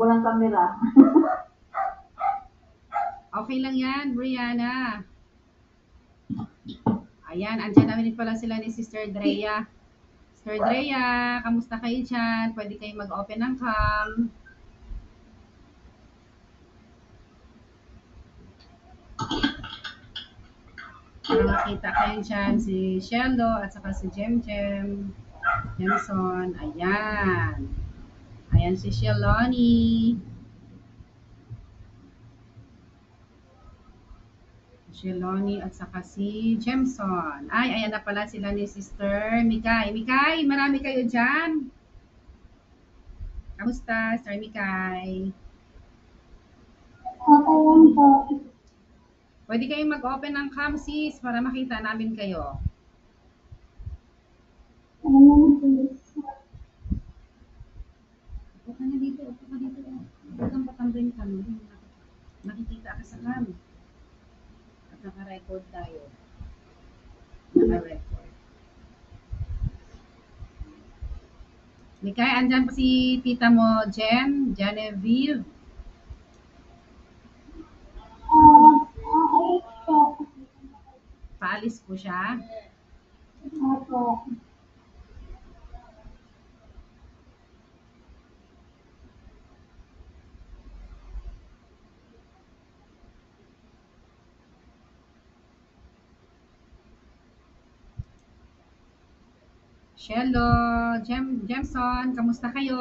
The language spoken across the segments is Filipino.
Walang camera. Okay lang yan, Brianna. Ayan, andyan namin pala sila ni Sister Drea. Sister Drea, kamusta kayo dyan? Pwede kayong mag-open ng cam. Para makita kayo dyan si Shendo at saka si Jemjem. Jemson, ayan. Ayan si Shalani. Shalani at saka si Jemson. Ay, ayan na pala sila ni Sister Mikay. Mikay, marami kayo dyan. Kamusta, Sister Mikay? Okay lang po. Pwede kayong mag-open ng cam, sis, para makita namin kayo. Upo ka na dito, upo ka dito. Upo kang patambring kami. Nakikita ka sa cam. At naka-record tayo. Naka-record. Mikay, andyan pa si tita mo, Jen, Genevieve. Paalis po siya. Opo. Hello, Jemson, kamusta kayo?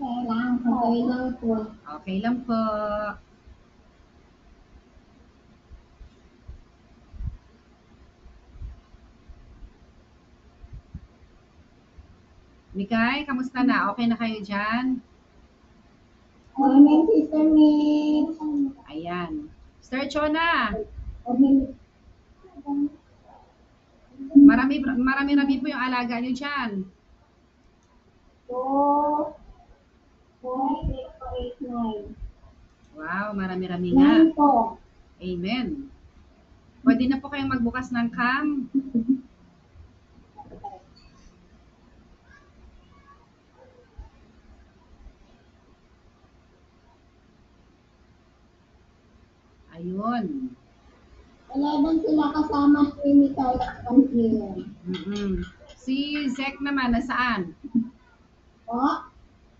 Okay lang po. Okay lang po. Mikay, kamusta na? Okay na kayo dyan? Okay na, Sister Mitch. Ayan. Sister Chona. Marami po yung alaga nyo dyan. Wow, marami-rami nga. Amen. Pwede na po kayong magbukas ng cam. Ayun. Wala bang sila kasama si Mikay at Carmilee? Si Zek naman, nasaan? O?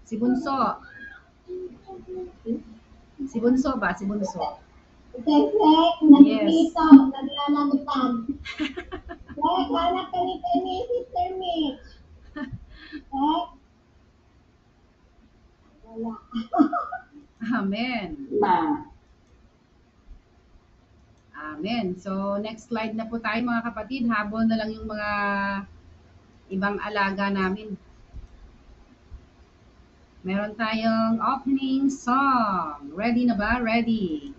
Si Bunso. Si Bunso ba? Si Bunso. Zek, nandito. Naglalagutan. Zek, hanap ka ni Sister Mitch. Zek? Wala. Amen. Ma. Amen. So, next slide na po tayo mga kapatid. Habol na lang yung mga ibang alaga namin. Meron tayong opening song. Ready na ba? Ready.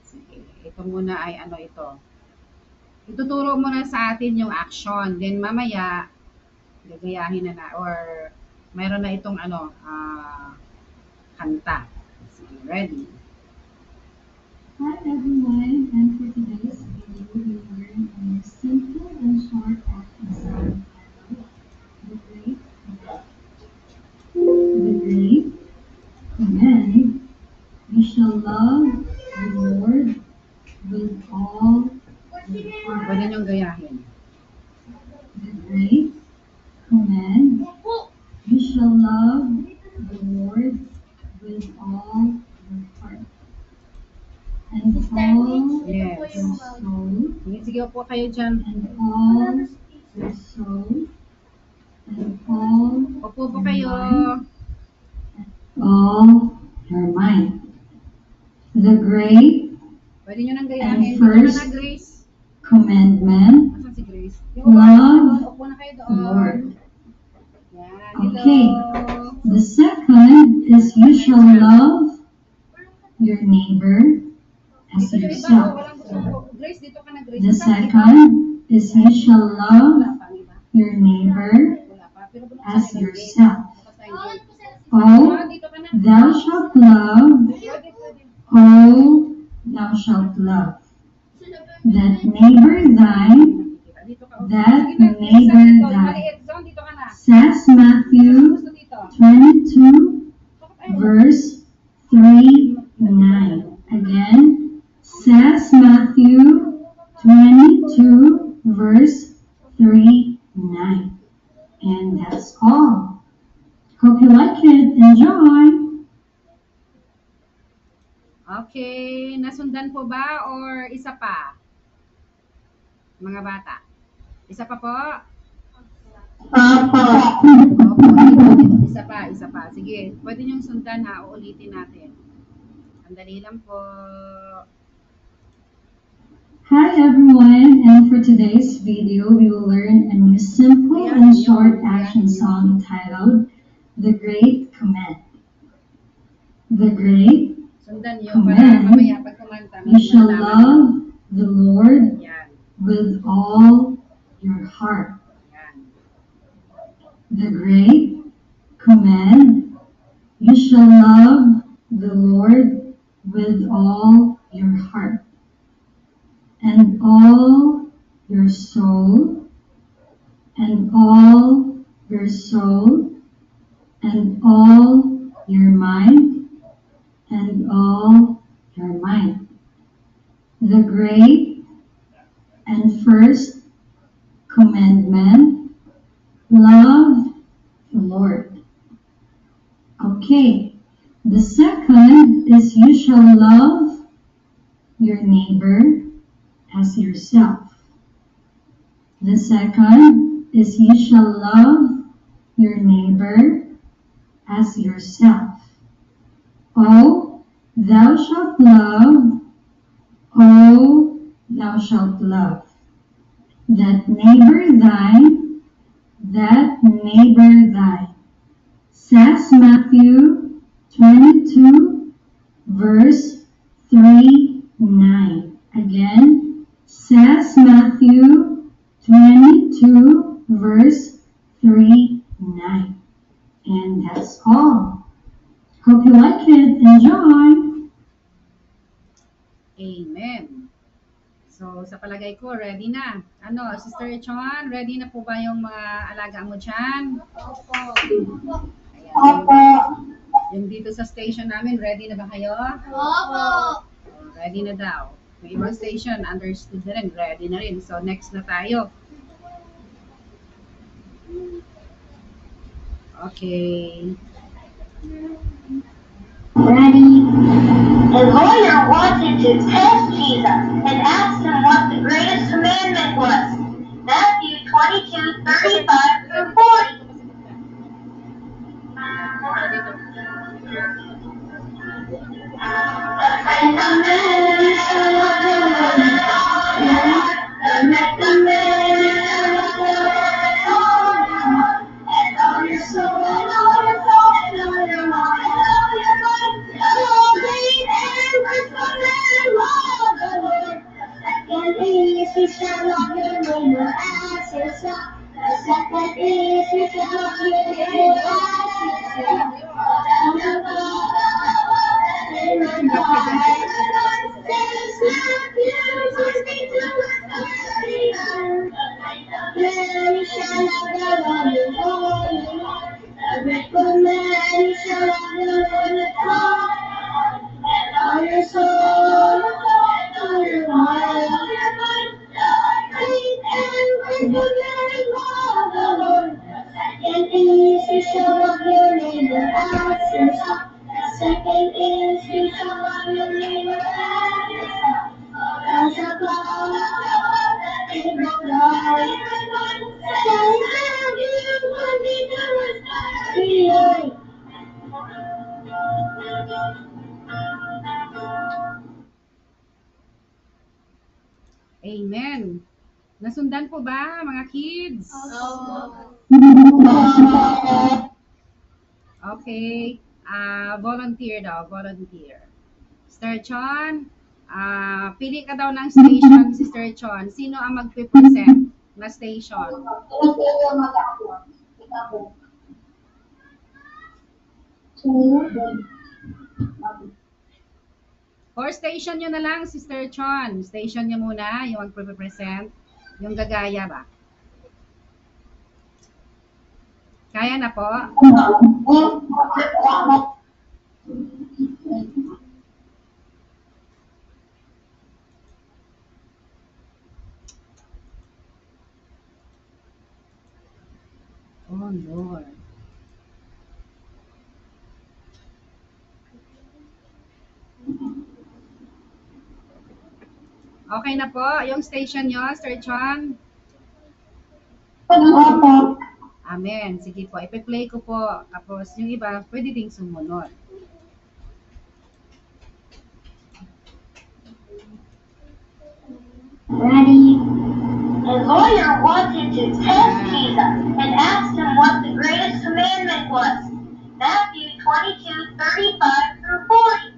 Sige. Ito muna ay ano ito. Ituturo muna sa atin yung action. Then mamaya, gagayahin na na. Or meron na itong ano, kanta. Sige, ready. Hi everyone, and for today's video, we will learn a simple and short action song about the great command. You shall love the Lord with all your heart. The great command. You shall love the Lord with all your heart. And all your soul, and all your soul, and all your mind. The great and first commandment, love the Lord. Okay, the second is you shall love your neighbor as yourself. The second is you shall love your neighbor as yourself. Oh, thou shalt love, oh, thou shalt love that neighbor thine, says Matthew 25:23. John. Okay, nasundan po ba or isa pa? Mga bata. Isa pa po? Okay. Isa pa. Sige, pwede niyong sundan ha, uulitin natin. Andali lang po. Hi everyone, and for today's video, we will learn a new simple and short action song titled The Great Command. The Great Command. You shall love the Lord with all your heart. The Great Command. You shall love the Lord with all your heart, and all your soul, and all your soul, and all your mind, and all your mind. The great and first commandment, love the Lord. Okay, the second is you shall love your neighbor as yourself. The second is you shall love your neighbor as yourself. Oh, thou shalt love, oh, thou shalt love that neighbor thine, says Matthew 22, verse 3:9. Again, says Matthew 22, verse 3:9. And that's all. Hope you like it. Enjoy! Amen. So, sa palagay ko, ready na. Ano, Sister Echon, ready na po ba yung mga alaga mo dyan? Opo. Ayan, opo. Yung dito sa station namin, ready na ba kayo? Opo. Ready na daw. May ibang station, understood na rin, ready na rin. So, next na tayo. Okay. Ready? The Lord wanted to test Jesus and asked him what the greatest commandment was. Matthew 22:35-40. Amen. Nasundan po ba mga kids? Okay. Volunteer daw. Volunteer. Sister Chon, pili ka daw ng station, Sister Chon. Sino ang magpipresent na station? Or station nyo na lang, Sister Chon. Station nyo muna, yung mag-present. Yung gagaya ba? Kaya na po? Oh, Lord. Okay na po. Yung station nyo, Sir John. Amen. Sige po. Ipe-play ko po. Tapos yung iba, pwede ding sumunod. Ready? A lawyer wanted to test Jesus and asked him what the greatest commandment was. Matthew 22:35-40.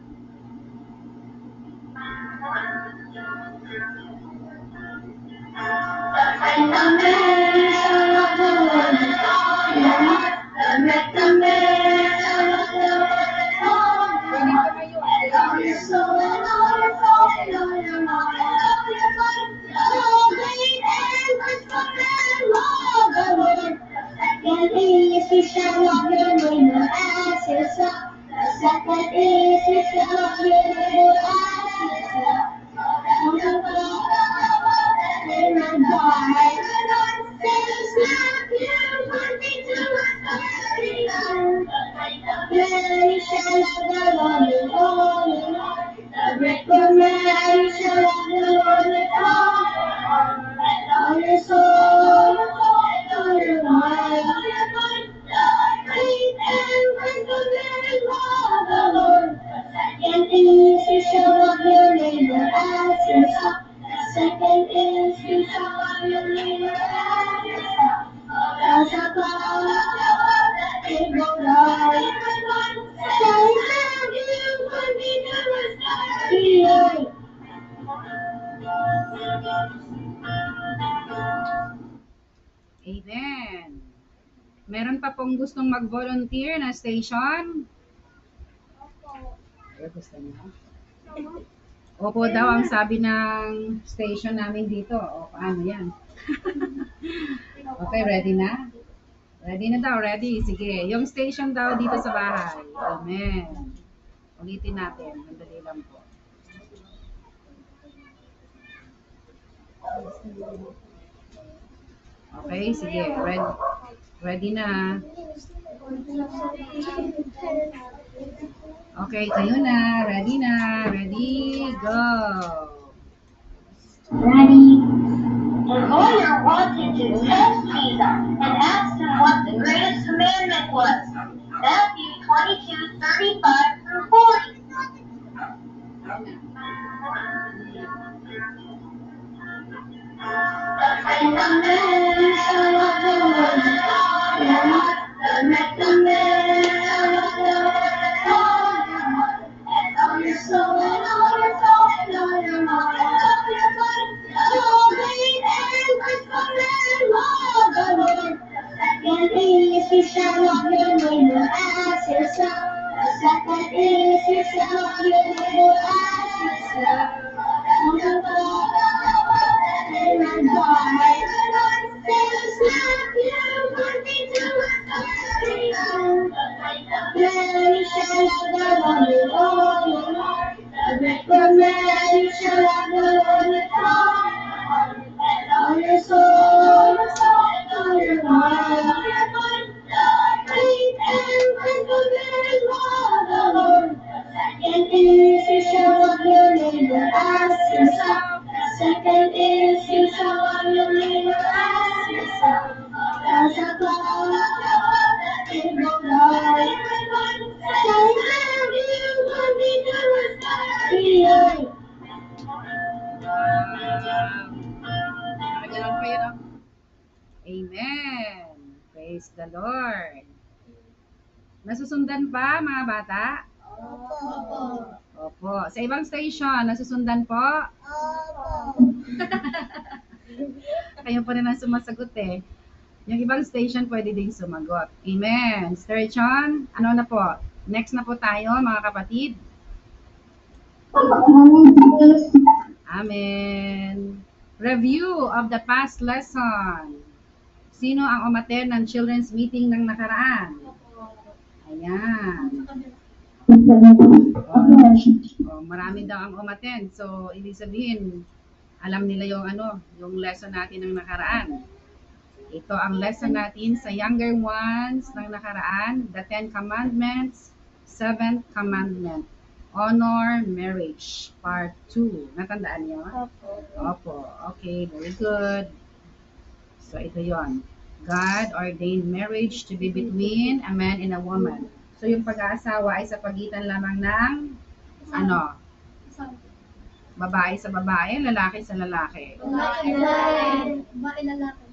Mag-volunteer na station? Opo daw ang sabi ng station namin dito. O paano yan? Okay, ready na? Ready na daw, ready. Sige, yung station daw dito sa bahay. Amen. Ulitin natin. Mandali lang po. Okay, sige. Ready. Ready na. Okay, kayo na. Ready na. Ready, go. Ready. A lawyer wanted to test Jesus and asked him what the greatest commandment was. Matthew 22:35-40. Nasusundan po? Opo. Kayo pa rin ang sumasagot eh. Yung ibang station pwede ding sumagot. Amen. Sir Chon, ano na po? Next na po tayo mga kapatid. Amen. Review of the past lesson. Sino ang umattend ng children's meeting ng nakaraan? Ayan. Marami daw ang umattend. So, ibig sabihin, alam nila yung ano, yung lesson natin ng nakaraan. Ito ang lesson natin sa younger ones ng nakaraan, the 10 commandments, 7th commandment. Honor Marriage, Part 2. Natandaan niyo? Opo. Opo. Okay, very good. So, ito yon. God ordained marriage to be between a man and a woman. So, yung pag-aasawa ay sa pagitan lamang ng, ano? Babae sa babae, lalaki sa lalaki. Babae na lalaki.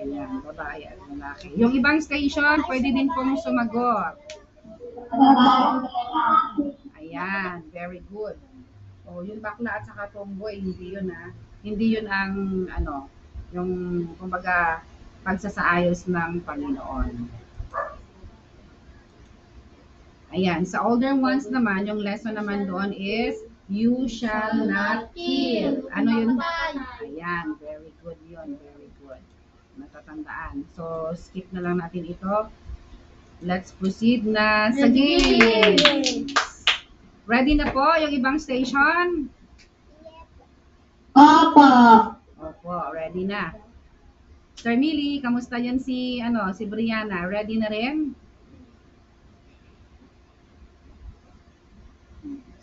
Ayan, babae at lalaki. Yung ibang station, pwede din pong sumagot. Ayan, very good. O, yung bakla at saka tomboy, hindi yun ha. Hindi yun ang, ano, yung, kumbaga, pagsasaayos ng Panginoon. Ayan, sa older ones naman, yung lesson naman doon is, you shall not kill. Ano yun? Ayan, very good yun, very good. Natatandaan. So, skip na lang natin ito. Let's proceed na sa games. Ready na po yung ibang station? Opo. Opo, ready na. Sir Millie, kamusta yan si, ano, si Brianna? Ready na rin?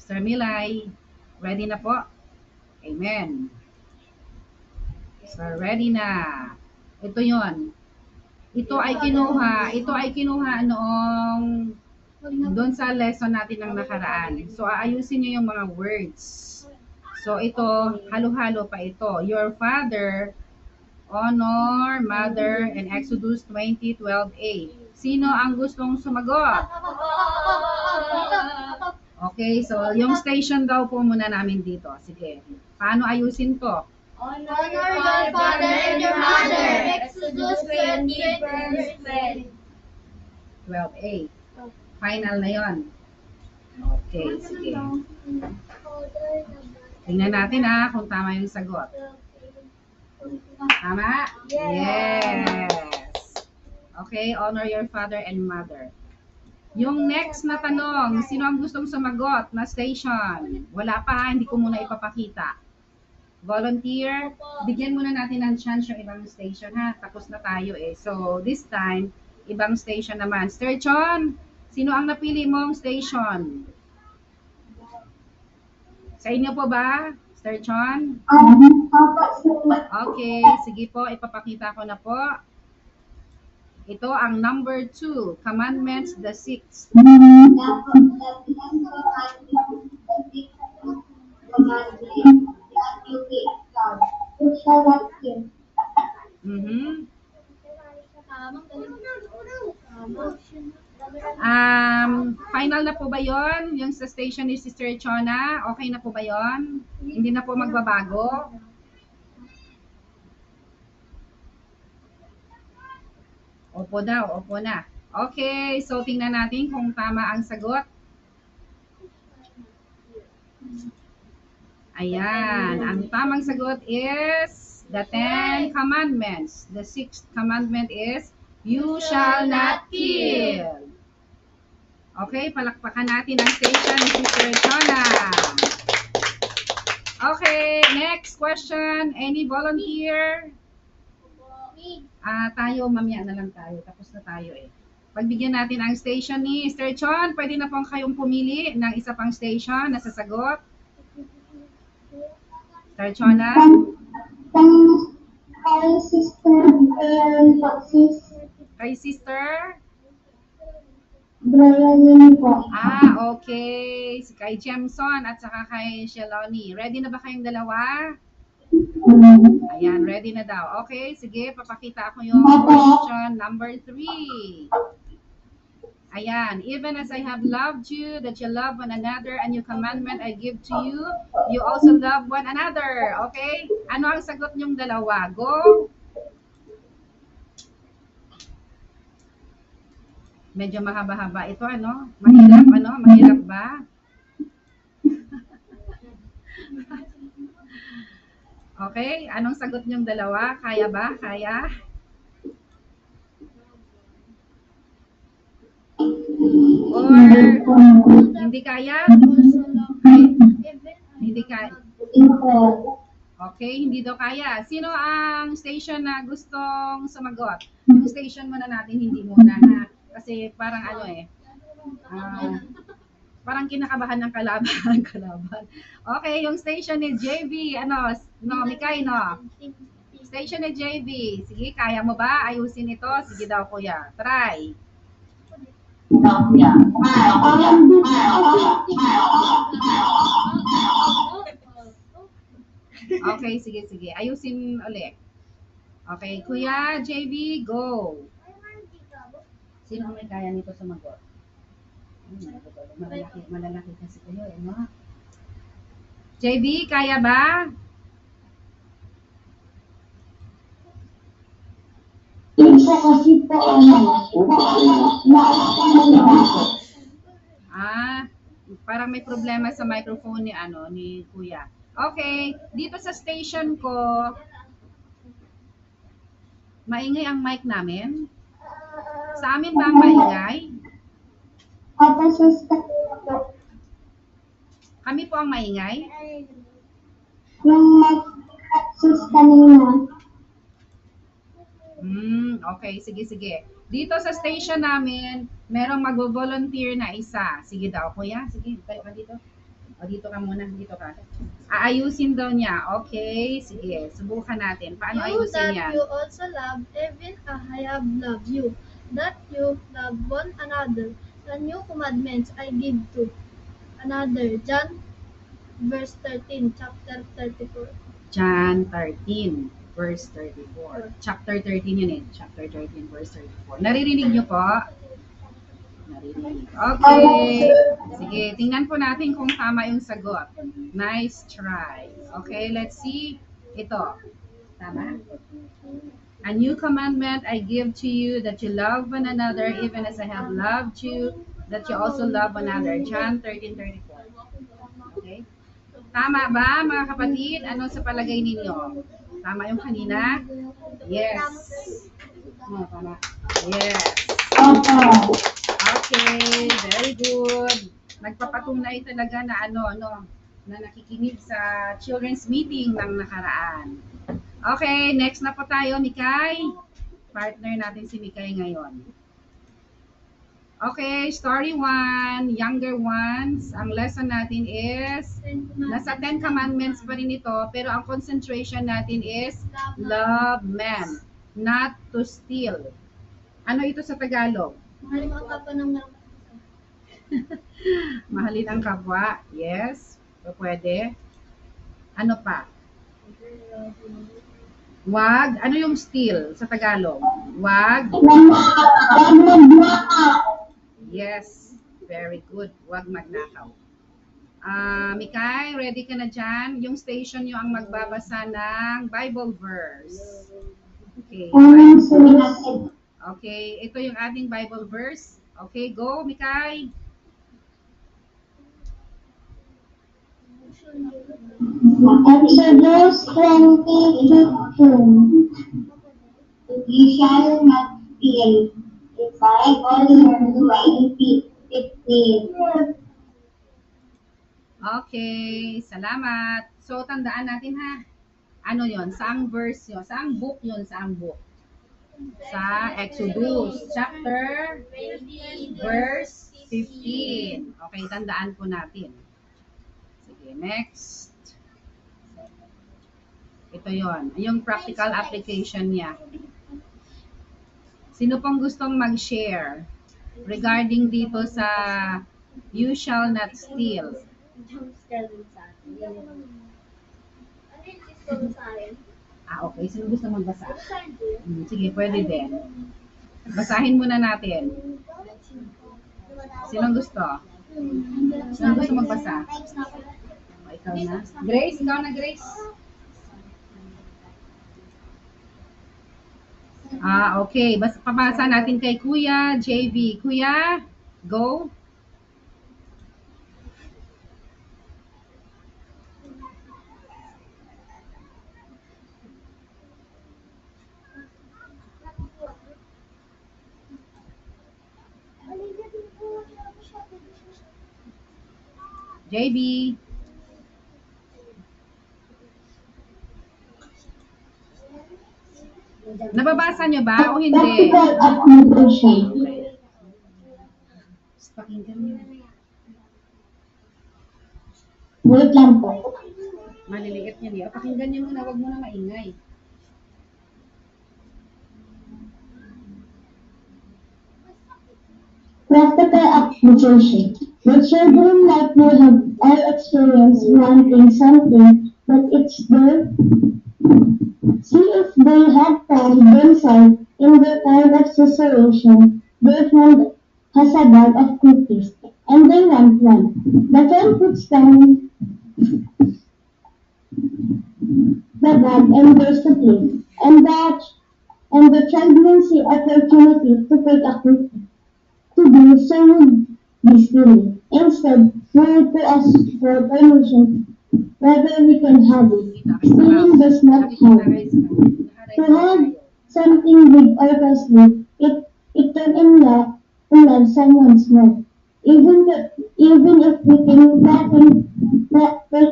Sir Milay, ready na po? Amen. So, ready na. Ito yon. Ito ay kinuha noong doon sa lesson natin ng nakaraan. So, aayusin niyo yung mga words. So, ito, halo-halo pa ito. Your father, honor, mother, and Exodus 20:12a. Sino ang gustong sumagot? Okay, so, yung station daw po muna namin dito. Sige, paano ayusin to? Honor your father and your mother, Exodus 20:12a. Final na yon. Okay, sige. Tingnan natin ah kung tama yung sagot. Tama? Yes. Okay, honor your father and mother. Yung next na tanong, sino ang gustong sumagot na station? Wala pa, hindi ko muna ipapakita. Volunteer, bigyan muna natin ng chance yung ibang station ha. Tapos na tayo eh. So, this time, ibang station naman. Sister Chona, sino ang napili mong station? Sa inyo po ba, Sister Chona? Okay, sige po, ipapakita ko na po. Ito ang number 2, Commandments the 6th. Final na po ba yon? Yung sa station ni Sister Chona, okay na po ba yon? Hindi na po magbabago? Opo daw, opo na. Okay, so tingnan natin kung tama ang sagot. Ayan, ang tamang sagot is the 10 Commandments. The 6th commandment is, you shall not kill. Okay, palakpakan natin ang station ni Sister Chona. Okay, next question. Any volunteer? Tayo, mamaya na lang tayo. Tapos na tayo eh. Pagbigyan natin ang station ni Sister Chona. Pwede na pong kayong pumili ng isa pang station na sasagot. Sister Chona? Kay Sister Billy po. Kay Sister? Brianna po. Ah, okay. Kay Jemson at saka kay Shalani. Ready na ba kayong dalawa? Ayan, ready na daw. Okay, sige. Papakita ako yung question number 3. Ayan, even as I have loved you, that you love one another, and your commandment I give to you, you also love one another. Okay? Ano ang sagot niyong dalawa? Go! Medyo mahaba-haba ito, ano? Mahirap, ano? Mahirap ba? Okay, anong sagot niyong dalawa? Kaya ba? Kaya? Or hindi kaya? Hindi kaya. Okay, hindi daw kaya. Sino ang station na gustong sumagot? Yung station muna natin, hindi muna na. Kasi parang ano eh. Parang kinakabahan ng kalaban. Okay, yung station ni JB, ano, no, Mikay, no? Station ni JB. Sige, kaya mo ba ayusin ito? Sige daw, kuya. Try. Okay, sige, sige. Ayusin ulit. Okay, kuya, JB, go. Sino may kaya nito sumagot? Malalaki kasi kayo, eh, no? JB, kaya ba? Ah, parang may problema sa microphone ni ano, ni kuya. Okay, dito sa station ko, maingay ang mic namin? Sa amin ba ang maingay? Kami po ang maingay? Yung mag-sus kanina. Okay, sige, sige. Dito sa station namin, merong mag-volunteer na isa. Sige daw, kuya. Sige, tayo ka dito. O, dito ka muna. Dito ka. Aayusin daw niya. Okay, sige. Subukan natin. Paano ayusin niya? You also love, even I have loved you. That you love one another. The new commandments I give to another. John, verse 13, chapter 34. John 13. Verse 34. Chapter 13 yun eh. Chapter 13, verse 34. Naririnig niyo po? Naririnig. Okay. Sige, tingnan po natin kung tama yung sagot. Nice try. Okay, let's see. Ito. Tama? A new commandment I give to you, that you love one another even as I have loved you, that you also love one another. John 13:34. Okay. Tama ba, mga kapatid? Ano sa palagay ninyo? Tama yung kanina? Yes. Oh, tama. Yes. Okay, very good. Nagpapatunay talaga na ano, na nakikinig sa children's meeting ng nakaraan. Okay, next na po tayo, Mikay. Partner natin si Mikay ngayon. Okay, story 1, younger ones. Ang lesson natin is, nasa 10 commandments pa rin ito, pero ang concentration natin is, love men, not to steal. Ano ito sa Tagalog? Mahalin ang kapwa ng mahalin ang kapwa, yes. Pwede. Ano pa? Wag. Ano yung steal sa Tagalog? Wag. Yes, very good. Huwag magnakaw. Mikay, ready ka na dyan? Yung station yung ang magbabasa ng Bible verse. Okay. Okay, ito yung ating Bible verse. Okay, go, Mikay. Exodus 20:15. You shall not steal. If I okay, salamat. So, tandaan natin ha. Ano yon? Saang verse yon? Saang book yon? Saang book? Sa Exodus, chapter 20, verse 15. Okay, tandaan po natin. Sige, next. Ito yon. Yung practical application niya. Sino pong gustong mag-share regarding dito sa you shall not steal? Ah, okay. Sino gusto magbasa? Sige, pwede din. Basahin muna natin. Sino gusto? Sino gusto magbasa? O, ikaw na. Grace, ikaw na, Grace. Ah, okay. Papasa natin kay Kuya JV. Kuya, go. JV. Nababasa niyo ba o hindi? Pakinggan niyo. Wait lang po. Maliliit niya niya. Pakinggan niya muna. Huwag mo na maingay. Practical application. The children like you have all experienced wanting something, but it's there. See if they have found themselves in the kind of situation their friend has a bag of cookies, and they want one. The friend puts down the bag and goes to play, and the child will see opportunity to take a cookie. To do so would be stealing. Instead, we need to ask for permission whether we can have it. Stealing does not help. To have something big or costly, it can enlarge someone's life. Even if we think taking one will make a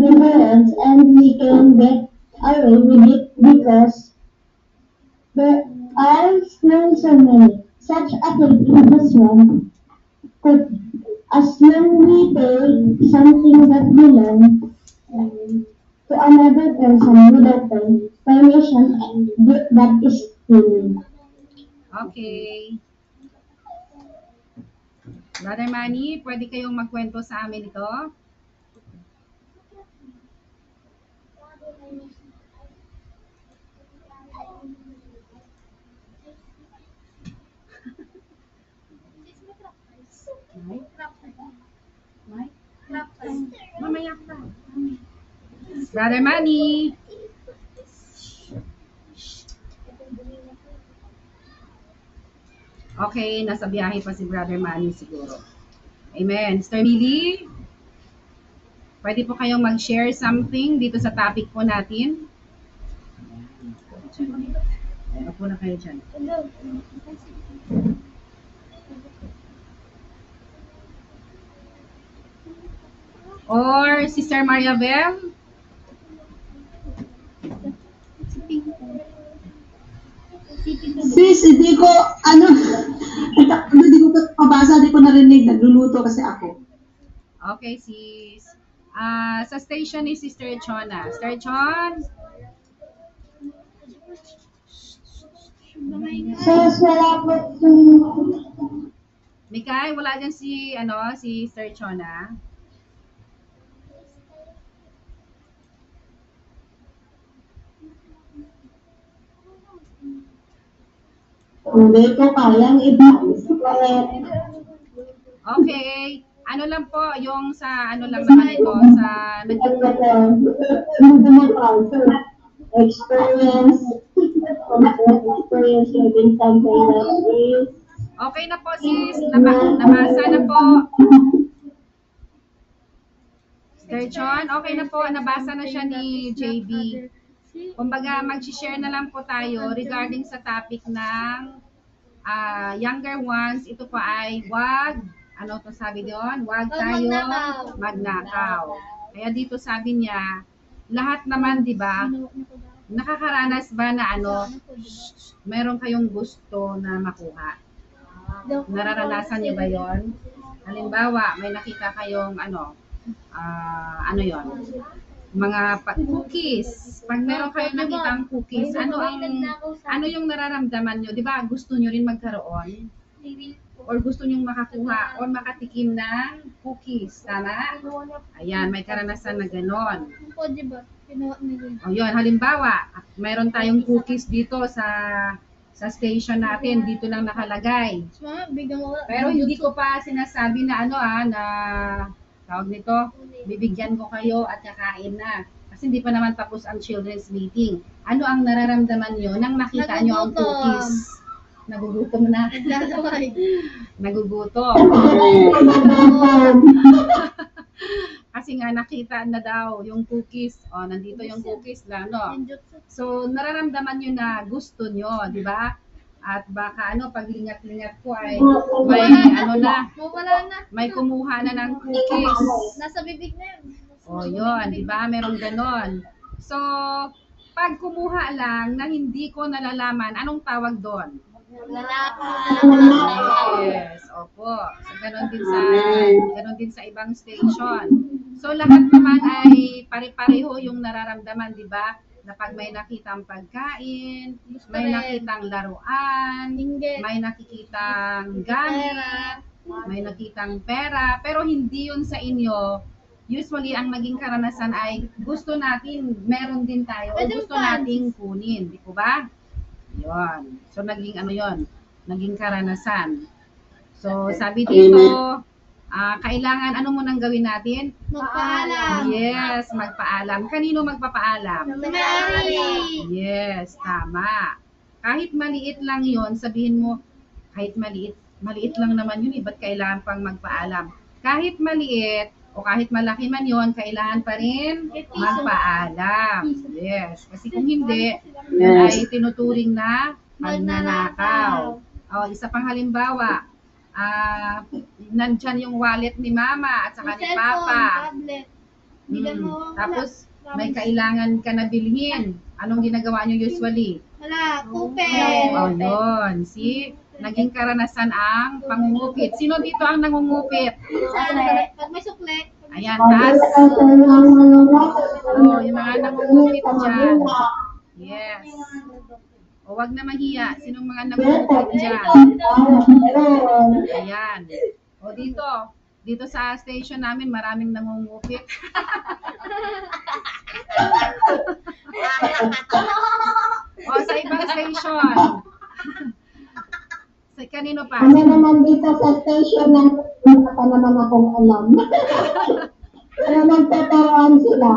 difference, and we can get away with it because there are still so many such activities as one. But as long we take something that belongs to another person without permission, and that is stealing. Okay. Brother Manny, pwede kayong magkwento sa amin ito? Mamaya pa. Brother Manny. Okay, nasa biyahe pa si Brother Manny siguro. Amen. Sister Billy, pwede po kayong mag-share something dito sa topic po natin? Ano po na kayo dyan? Or Sister Maribel? Sis, hindi ko, hindi ko pabasa, hindi ko narinig, nagluluto kasi ako. Okay, sis. Sa station ni Sister Chona. Sister Chon? Sis, wala po. Mikay, wala dyan si, si Sister Chona. Hindi ko kayang i-isip. Okay. Ano lang po yung sa ano lang naman ito sa experience having something like this. Okay na po sis. Nabasa na po. Sir John, okay na po. Nabasa na siya ni JB. Kumbaga, mag-share na lang po tayo regarding sa topic ng younger ones. Ito po ay wag, wag tayo magnakaw. Kaya dito sabi niya, lahat naman, di ba, nakakaranas ba na meron kayong gusto na makuha? Nararanasan niyo ba yon? Halimbawa, may nakita kayong mga cookies. Pag meron kayo nakitang cookies, ano yung nararamdaman nyo? Di ba gusto nyo rin magkaroon? Or gusto nyo makakuha or makatikim ng cookies? Tama? Ayan, may karanasan na ganon. O yun, halimbawa, meron tayong cookies dito sa station natin. Dito lang nakalagay. Pero hindi ko pa sinasabi na tawag nito, bibigyan ko kayo at kakain na. Kasi hindi pa naman tapos ang children's meeting. Ano ang nararamdaman nyo nang nakita nyo ang cookies? Nagugutom na. Nagugutom. Kasi nga nakita na daw yung cookies. O, nandito yung cookies lang, So, nararamdaman nyo na gusto nyo, di ba? At baka paglingat-lingat ko ay may may kumuha na ng cookies. Nasa bibig na yun. O yun, di ba? Merong ganon. So, pag kumuha lang na hindi ko nalalaman, anong tawag doon? lalaki. Yes, opo. So, ganun din sa ibang station. So, lahat naman ay pare-pareho yung nararamdaman, di ba? Na pag may nakitang pagkain, may nakitang laruan, may nakikitang gamit, may nakitang pera, pero hindi yun sa inyo. Usually, ang naging karanasan ay gusto natin, meron din tayo, o gusto nating kunin, di ko ba? Yun. So, naging ano yun? Naging karanasan. So, sabi dito, kailangan, ano munang gawin natin? Magpaalam. Yes, magpaalam. Kanino magpapaalam? Mary. Yes, tama. Kahit maliit lang yun, sabihin mo, kahit maliit lang naman yun, ba't kailangan pang magpaalam? Kahit maliit, o kahit malaki man yon, kailangan pa rin magpaalam. Yes. Kasi kung hindi, ay tinuturing na magnanakaw. O, isa pang halimbawa, nandyan yung wallet ni mama at saka ni papa. Tapos, may kailangan ka na bilhin. Anong ginagawa nyo usually? Wala, kupel. O, yun. See? Naging karanasan ang pangungupit. Sino dito ang nangungupit? Pag may suklet. Ayan, taas. Oh, yung mga nangungupit dyan. Yes. O, wag na mahiya. Sinong mga nangungupit dyan? Ayan. O, dito. Dito sa station namin, maraming nangungupit. O, sa ibang station. Kanino pa? Ano naman dito sa station na wala pa naman akong alam. Ano nagtataroan sila?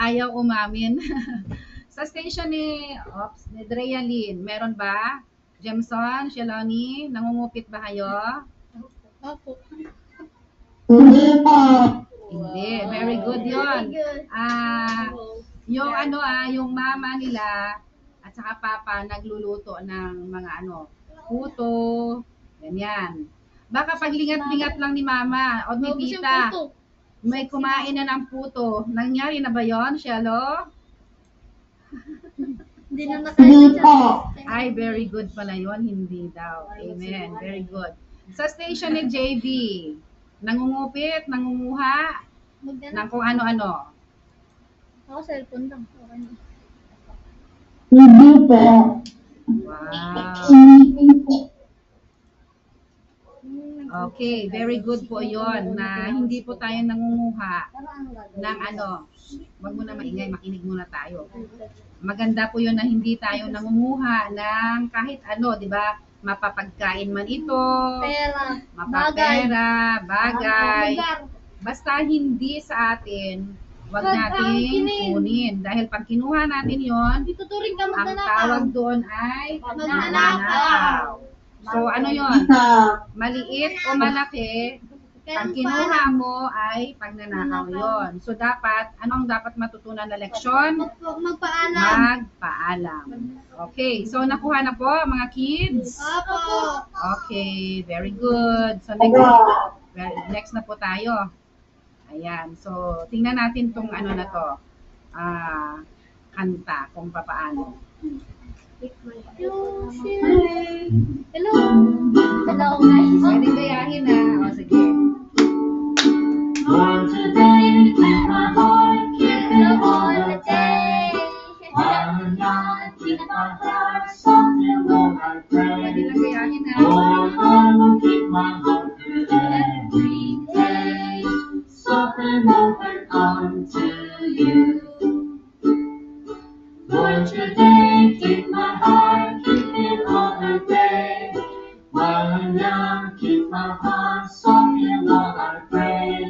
Ayaw umamin. Sa station ni Drea Lynn, meron ba? Jemson, Shalani, nangungupit ba kayo? Opo. Hindi pa. Hindi. Very good yun. Yung yung mama nila at saka papa nagluluto ng mga puto, ganyan. Baka paglingat-lingat lang ni mama o may tita, may kumain na ng puto. Nangyari na ba yun, Shelo? Hindi na nakain siya. Ay, very good pala yun. Hindi daw. Amen. Very good. Sa station ni JV, nangungupit, nangunguha, ng kung ano-ano. Ako, cellphone lang. Hindi pa. Wow. Okay, very good po yon na hindi po tayo nangunguha ng wag muna maingay, makinig muna tayo. Maganda po yon na hindi tayo nangunguha ng kahit di ba? Mapapagkain man ito, mapapera, bagay. Basta hindi sa atin. Huwag natin kunin. Dahil pag kinuha natin yon, ang tawag doon ay magnanakaw. So ano yon? Maliit o malaki, pag kinuha mo ay pagnanakaw yon. So dapat, anong dapat matutunan na leksyon? Magpaalam. Okay, so nakuha na po mga kids? Opo. Okay, very good. So next na po tayo. Ayan. So, tingnan natin tong na to. Kanta kung papaano. Hello. Hello guys. Pwede gayahin na. O, sige. Lord, today let my heart give you all the day. While not keep my heart something Lord I pray. Pwede lang gayahin na. Lord, I will keep my heart every day. Something open unto you. Lord, today keep my heart, keep it all the day. While I'm young, keep my heart, something Lord I pray.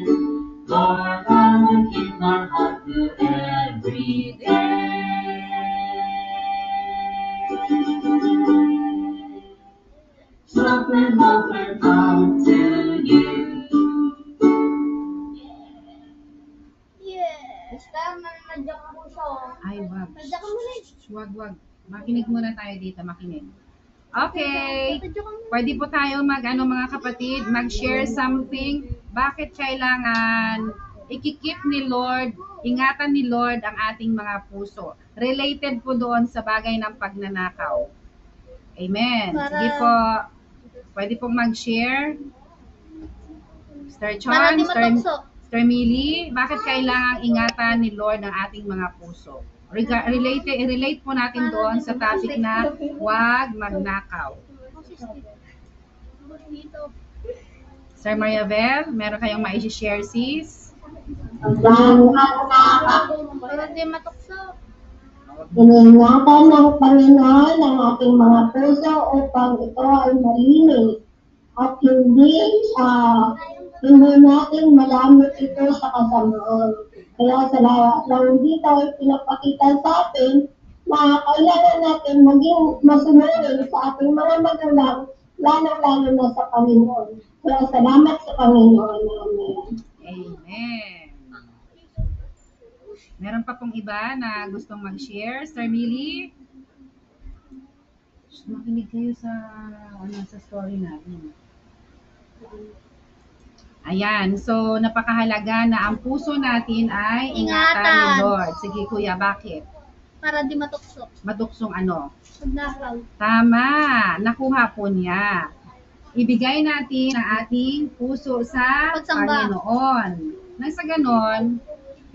Lord, I will keep my heart through every day. Something open unto you. Ay, wag. Wag. Makinig muna tayo dito, makinig. Okay. Pwede po tayo mga kapatid, mag-share something. Bakit kailangan ikikip ni Lord, ingatan ni Lord ang ating mga puso. Related po doon sa bagay ng pagnanakaw. Amen. Sige po. Pwede pong mag-share. Sister Chon, Sister Millie, bakit kailangang ingatan ni Lord ang ating mga puso? Relate po natin doon sa topic na huwag magnakaw. Sister Maribel, meron kayong ma-share, sis? Huwag magnakaw. Huwag din matukso. Iningatan ng Panginoon ang ating mga puso upang ito ay malinis at hindi natin malamit ito sa kasamaan. Kaya sa lahat lang dito ay pinapakita sa atin na kailangan natin maging masunurin sa ating mga magulang, lalo-lalo na sa Panginoon. Kaya salamat sa Panginoon namin. Amen. Meron pa pong iba na gustong mag-share? Sir Millie? Makinig kayo sa story natin. Ayan. So, napakahalaga na ang puso natin ay ingatan ni Lord. Sige, kuya, bakit? Para di matukso. Matuksong ano? Magnakaw. Tama. Nakuha po niya. Ibigay natin ang ating puso sa Panginoon. Nang sa ganon,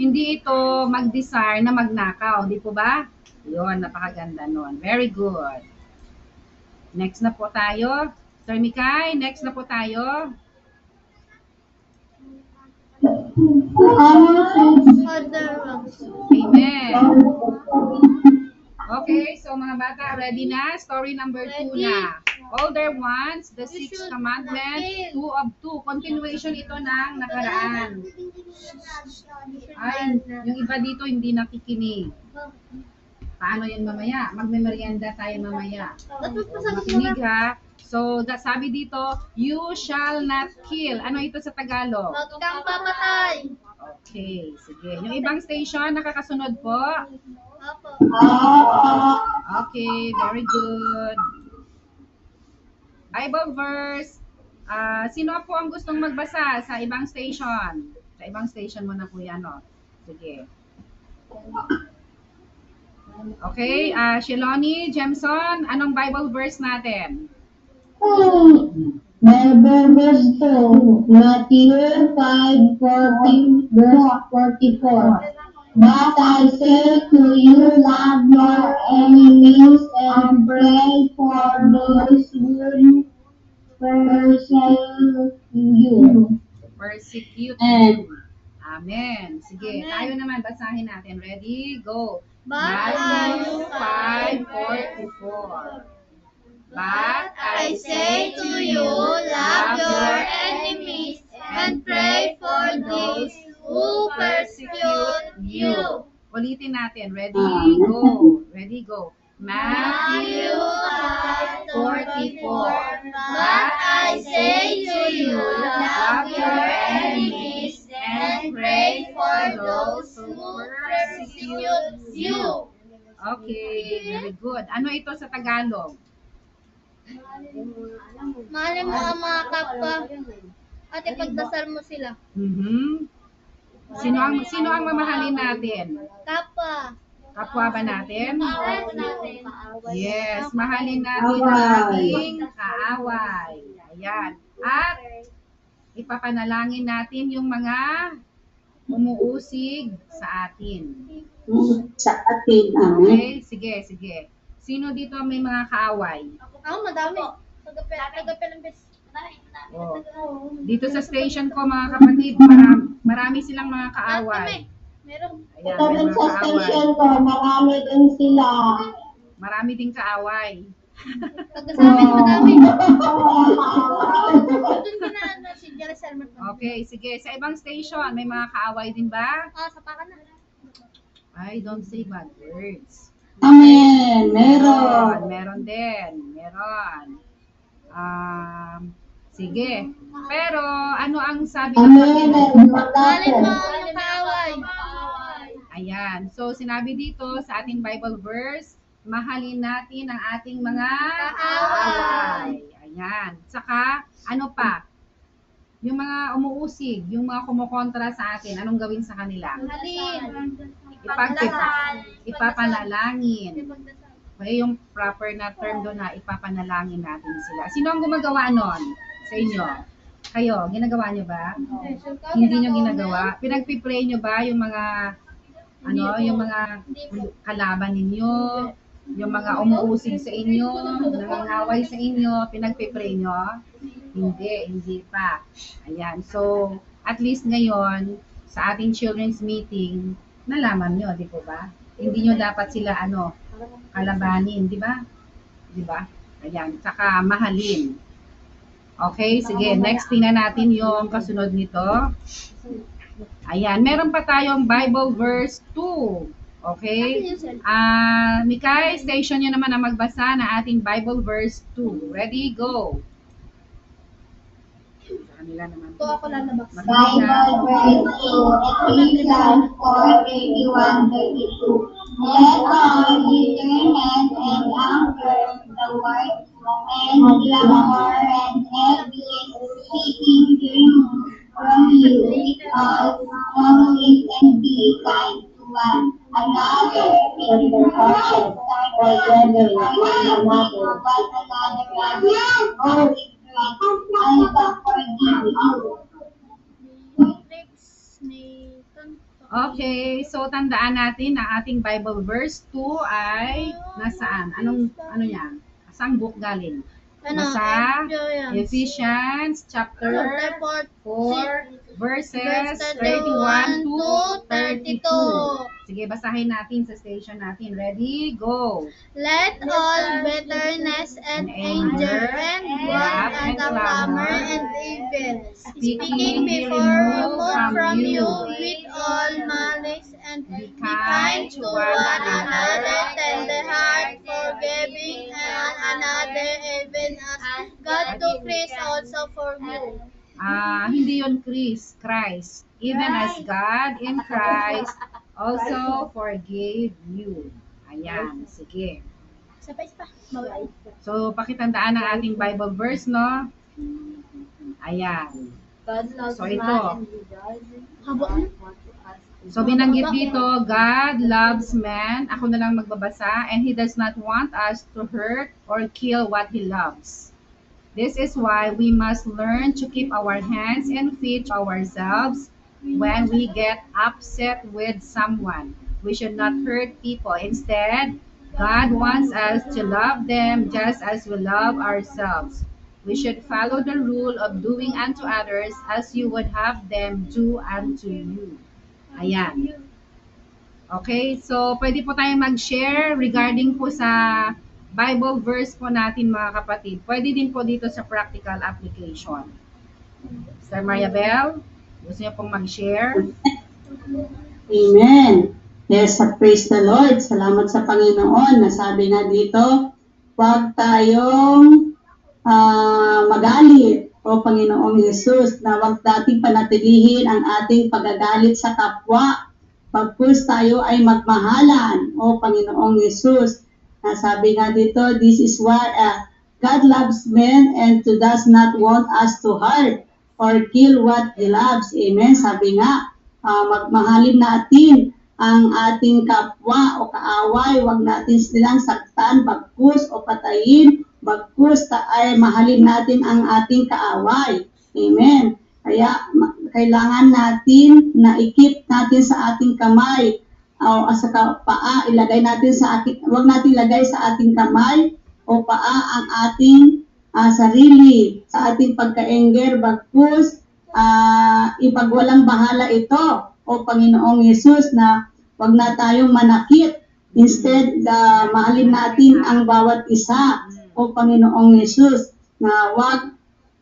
hindi ito mag-desire na magnakaw, di po ba? Yun, napakaganda nun. Very good. Next na po tayo. Sir Mikay, next na po tayo. Amen. Okay, so mga bata, ready na? Story number 2 na. Older ones, the 6th commandment, 2 of 2. Continuation ito ng nakaraan. Ay, yung iba dito hindi nakikinig. Paano yun mamaya? Magmemerienda tayo mamaya. Makinig ha. So, sabi dito, you shall not kill. Ano ito sa Tagalog? Huwag kang papatay. Okay, sige. Yung ibang station, nakakasunod po? Okay, very good. Bible verse. Sino po ang gustong magbasa sa ibang station? Sa ibang station mo na po yan, no? Sige. Okay, Shalani, Jemson, anong Bible verse natin? Bible verse 2, Matthew 5:44. But I say to you, love your enemies and pray for those who persecute you. Amen. Sige, tayo naman, basahin natin. Ready? Go. Matthew 5:44. But I say to you, love your enemies and pray for those who persecute you. Ulitin natin. Ready? Go. Ready? Go. Matthew 5:44. But I say to you, love your enemies and pray for those who persecute you. Okay, very good. Ano ito sa Tagalog? Mahalin mo ang mga kapwa at ipagdasal mo sila. Sino ang mamahalin natin? Kapwa. Kapwa ba natin? Yes, mahalin natin ang ating kaaway. Ayan. At ipapanalangin natin yung mga umuusig sa atin. Okay, sige. Sino dito may mga kaaway? Ako, madami. Dito sa station ko, mga kapatid, marami silang mga kaaway. Ito din sa station ko, marami din sila. Marami din kaaway. Pagkasamin, madami. Okay, sige. Sa ibang station, may mga kaaway din ba? I don't say bad words. Amen. Meron din. Sige. Pero ano ang sabi ng kaaway? Ayan. So sinabi dito sa ating Bible verse, mahalin natin ang ating mga kaaway. Ayan. Saka ano pa? Yung mga umuusig, yung mga kumukontra sa atin, anong gawin sa kanila? Mahalin. Ipapanalangin. Okay? Yung proper na term doon na ipapanalangin natin sila. Sino ang gumagawa nun sa inyo? Kayo, ginagawa nyo ba? Hindi nyo ginagawa? Pinagpipray nyo ba yung mga, ano, yung mga kalaban ninyo? Yung mga umuusig sa inyo, nangangaway sa inyo, pinagpipray nyo? Hindi, hindi pa. Ayan, so at least ngayon, sa ating children's meeting, nalaman nyo, di po ba? Hindi nyo dapat sila, ano, kalabanin, di ba? Di ba? Ayan, saka mahalin. Okay, sige, next tingnan natin yung kasunod nito. Ayan, meron pa tayong Bible verse 2. Okay? Mikay, station nyo naman na magbasa na ating Bible verse 2. Ready? Go! Ito ako lang nabasa. Bible verse 2, Ephesians 4:31-32. Let our bitterness and anger, the word, and clamor and every speaking dream from you, because knowledge and be kind to one. Another thing for us, or gender, another okay, so tandaan natin na ating Bible verse 2 ay nasaan? Ano yan? Saan book galing? Nasa Ephesians chapter 4 verses 31 to 32. Sige, basahin natin sa station natin. Ready? Go! Let all bitterness and anger and wrath and clamor and evil speaking before removed from you with all malice, and be kind to one another, tender heart, forgiving and another, even as God to Christ also for you. Hindi yun Christ. Even as God in Christ also forgive you. Ayan, sige. So, pakitandaan ang ating Bible verse, no? Ayan. So, ito. So, binanggit dito, God loves man. Ako na lang magbabasa. And He does not want us to hurt or kill what He loves. This is why we must learn to keep our hands and feet to ourselves. When we get upset with someone, we should not hurt people. Instead, God wants us to love them just as we love ourselves. We should follow the rule of doing unto others as you would have them do unto you. Ayan. Okay, so pwede po tayong mag-share regarding po sa Bible verse po natin, mga kapatid. Pwede din po dito sa practical application. Sister Maribel? Gusto niyo pong mag-share? Amen. Yes, praise the Lord. Salamat sa Panginoon. Nasabi na dito, huwag tayong magalit. O Panginoong Yesus, na huwag dating panatilihin ang ating pagagalit sa kapwa. Pagpus tayo ay magmahalan. O Panginoong Yesus, nasabi na dito, this is why God loves men and does not want us to hurt or kill what He loves. Amen. Sabi nga, magmahalin natin ang ating kapwa o kaaway. Huwag natin silang saktan, bagkus o patayin. Bagkus ay mahalin natin ang ating kaaway. Amen. Kaya kailangan natin na ikip natin sa ating kamay o sa paa. Ilagay natin sa ating, huwag natin ilagay sa ating kamay o paa ang ating sarili sa ating pagka-anger, bagkus, ipagwalang bahala ito, o Panginoong Yesus, na wag na tayong manakit. Instead, mahalin natin ang bawat isa, o Panginoong Yesus, na wag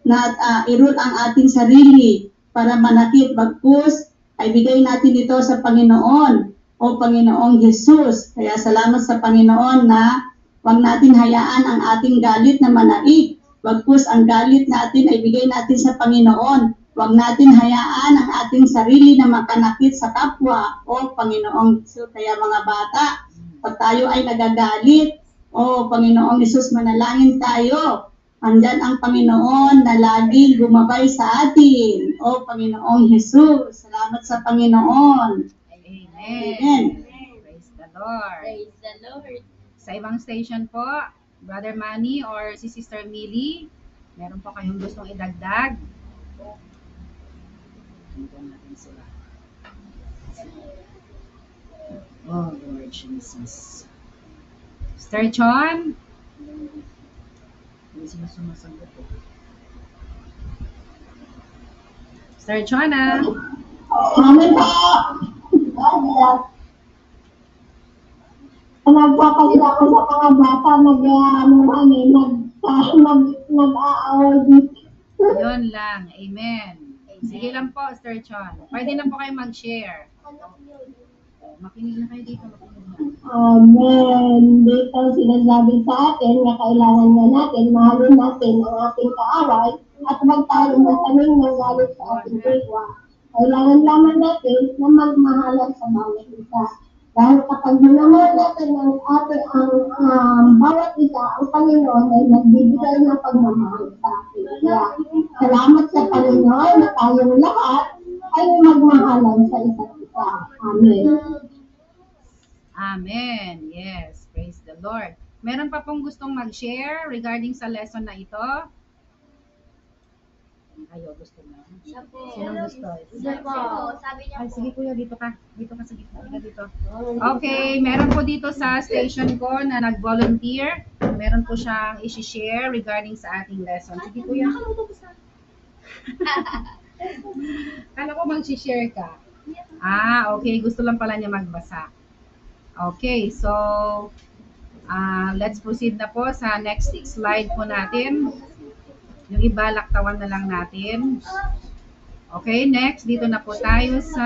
na irut ang ating sarili para manakit, bagkus, ay bigay natin ito sa Panginoon, o Panginoong Yesus. Kaya salamat sa Panginoon na wag natin hayaan ang ating galit na manaig. Bagkus ang galit natin ay bigay natin sa Panginoon. Huwag natin hayaan ang ating sarili na makanakit sa kapwa, o Panginoong Isus. Kaya mga bata, pag tayo ay nagagalit, o Panginoong Isus, manalangin tayo. Andyan ang Panginoon na laging gumabay sa atin, o Panginoong Isus. Salamat sa Panginoon. Amen. Amen. Praise the Lord. Praise the Lord. Sa ibang station po, Brother Manny or si Sister Millie, meron po kayong gustong idagdag? Dito natin sila. Oh, Lord Jesus. Sister Chon? Hindi sila sumasagot po. Sister Chona? Amen po! Nagpapalita ko sa mga bata, nag-aaway. Yun lang. Amen. Sige lang po, Sister Chon. Pwede na po kayo mag-share. Makinig na kayo dito. Amen. Dito sinasabi sa atin na kailangan nga natin, mahalin natin ang ating kaaway at magtalo na kaming nagalit sa ating diwa. Kailangan naman natin na magmahalan sa bawat isa. Dahil kapag minamahal natin ang bawat isa, ang Panginoon ay nagbibigay ng pagmamahal sa atin. Salamat sa Panginoon na tayong lahat ay magmahalan sa isa't isa. Amen. Amen. Yes. Praise the Lord. Meron pa pong gustong mag-share regarding sa lesson na ito? Ayaw, gusto na. Sinong gusto? Sabi niya po. Ay, sige kuya, dito ka. Dito ka sa gitna. Dito. Okay, meron po dito sa station ko na nag-volunteer. Meron po siyang i-share regarding sa ating lesson. Sige kuya. Kala ko mag-share ka. Ah, okay. Gusto lang pala niya magbasa. Okay, so let's proceed na po sa next slide po natin. Yung iba, laktawan na lang natin. Okay, next. Dito na po tayo sa...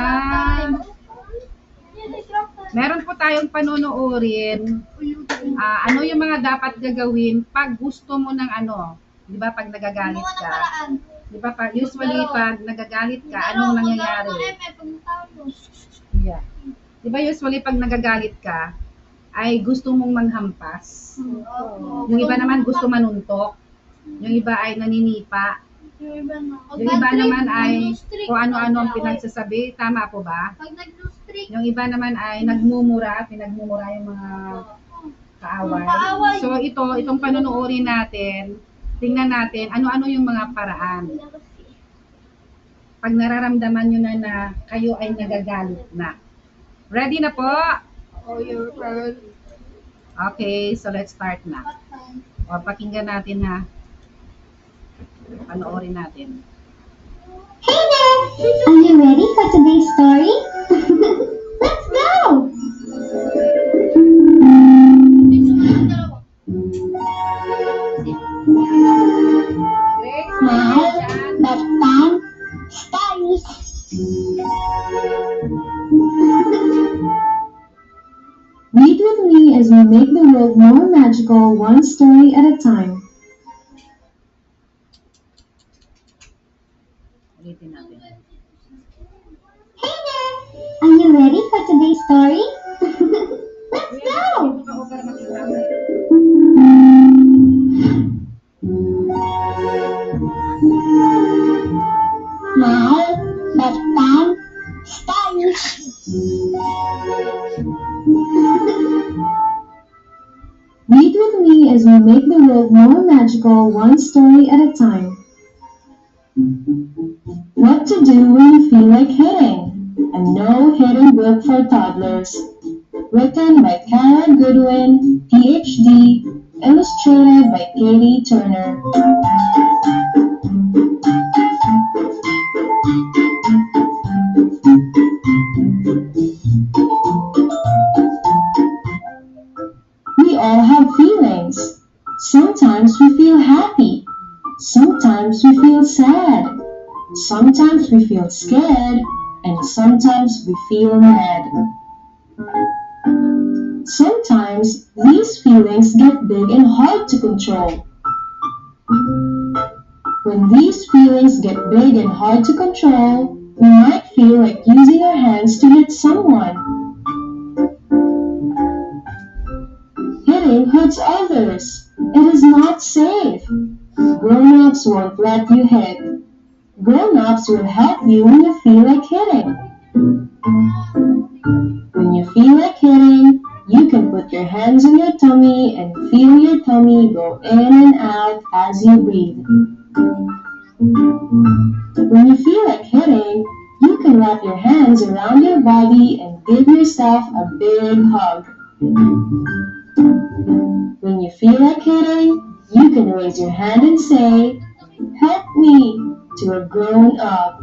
Meron po tayong panonoorin. Ano yung mga dapat gagawin pag gusto mo ng ano? Di ba, pag nagagalit ka? Di ba, usually pag nagagalit ka, anong nangyayari? Yeah. Di ba, usually pag nagagalit ka, ay gusto mong manghampas. Yung iba naman gusto manuntok. Yung iba ay naninipa. Yung iba naman ay kung ano-ano ang pinagsasabi. Tama po ba? Yung iba naman ay nagmumura. Pinagmumura yung mga kaaway. So itong panunuorin natin, tingnan natin ano-ano yung mga paraan. Pag nararamdaman nyo na na kayo ay nagagalit na. Ready na po? Okay, so let's start na. O, pakinggan natin ha. Panoorin natin. Hey there! Are you ready for today's story? Let's go! My bedtime stories. Read with me as we make the world more magical, one story at a time. Story? Let's go! My bedtime story. Read with me as we make the world more magical, one story at a time. What to do when you feel like hitting? A no-hitting book for toddlers, written by Cara Goodwin, PhD, illustrated by Katie Turner. We all have feelings. Sometimes we feel happy. Sometimes we feel sad. Sometimes we feel scared. And sometimes we feel mad. Sometimes these feelings get big and hard to control. When these feelings get big and hard to control, we might feel like using our hands to hit someone. Hitting hurts others. It is not safe. Grown-ups won't let you hit. Grown-ups will help you when you feel like hitting. When you feel like hitting, you can put your hands on your tummy Feel your tummy go in and out as you breathe. When you feel like hitting, you can wrap your hands around your body and give yourself a big hug. When you feel like hitting, you can raise your hand and say, "Help me," to a grown-up.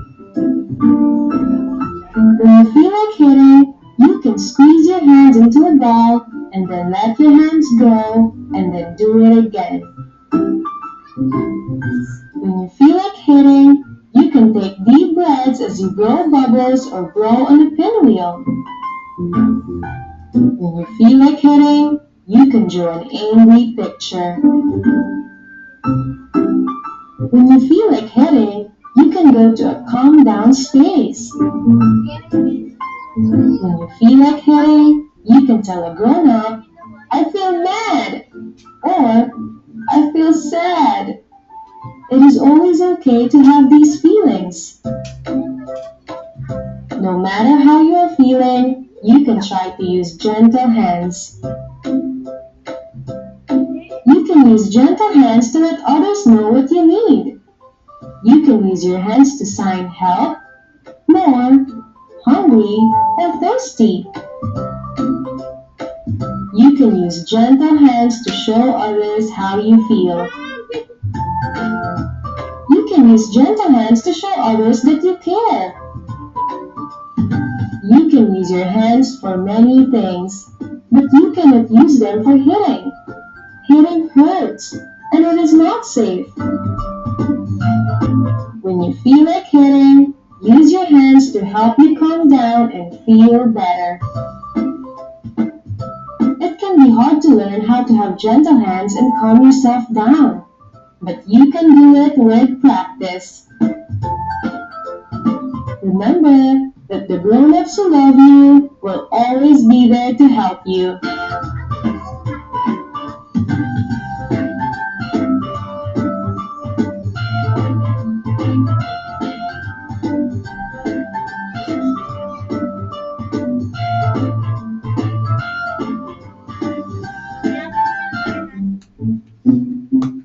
When you feel like hitting, you can squeeze your hands into a ball and then let your hands go and then do it again. When you feel like hitting, you can take deep breaths as you blow bubbles or blow on a pinwheel. When you feel like hitting, you can draw an angry picture. When you feel like hitting, you can go to a calm down space. When you feel like hitting, you can tell a grown-up, "I feel mad," or "I feel sad." It is always okay to have these feelings. No matter how you are feeling, you can try to use gentle hands. You can use gentle hands to let others know what you need. You can use your hands to sign help, more, hungry, or thirsty. You can use gentle hands to show others how you feel. You can use gentle hands to show others that you care. You can use your hands for many things, but you cannot use them for hitting. Hitting hurts, and it is not safe. When you feel like hitting, use your hands to help you calm down and feel better. It can be hard to learn how to have gentle hands and calm yourself down, but you can do it with practice. Remember that the grown-ups who love you will always be there to help you.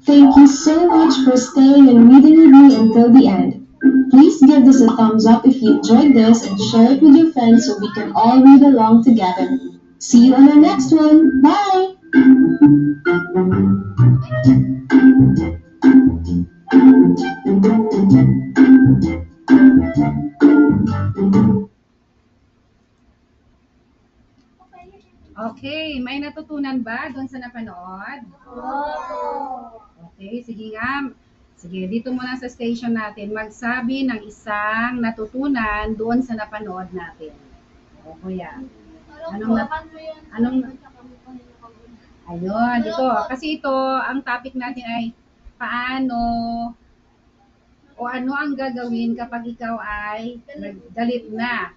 Thank you so much for staying and reading with me until the end. Please give this a thumbs up if you enjoyed this and share it with your friends so we can all read along together. See you on our next one. Bye! Okay, may natutunan ba doon sa napanood? Oh. Okay, sige nga. Sige, dito muna sa station natin, magsabi ng isang natutunan doon sa napanood natin. O kuya, anong ayun, dito. Kasi ito, ang topic natin ay paano o ano ang gagawin kapag ikaw ay galit na.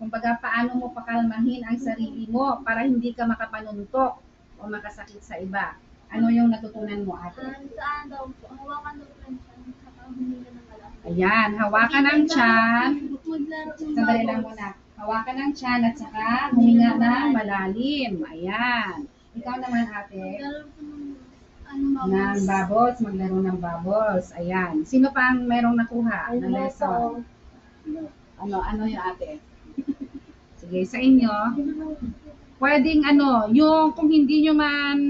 Kumbaga, paano mo pakalmahin ang sarili mo para hindi ka makapanuntok o makasakit sa iba. Ano yung natutunan mo, ate? Saan daw po? Hawakan daw ng tiyan. Ayan, hawakan ng tiyan. Sandali lang muna. Hawakan ng tiyan at saka huminga na malalim. Ayan. Ikaw naman, ate? Ng bubbles. Maglaro ng bubbles. Ayan. Sino pa ang merong nakuha ng lesson? Ano yung ate? Sige, sa inyo. Pwedeng yung kung hindi nyo man...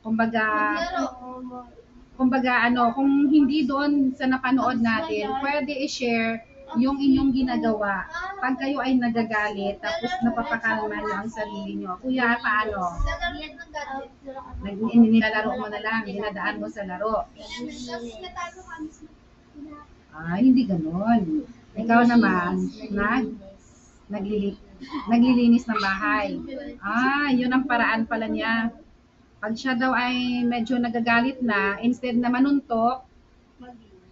Kung hindi doon sa napanood natin, pwede i-share yung inyong ginagawa pag kayo ay nagagalit tapos napapakalma niyo ang sarili niyo. Kuya, paano? Nilalaro mo na lang, dinadaan mo sa laro. Ah, hindi ganoon. Ikaw naman, naglilinis ng bahay. Ah, yun ang paraan pala niya. Pag siya daw ay medyo nagagalit na, instead na manuntok,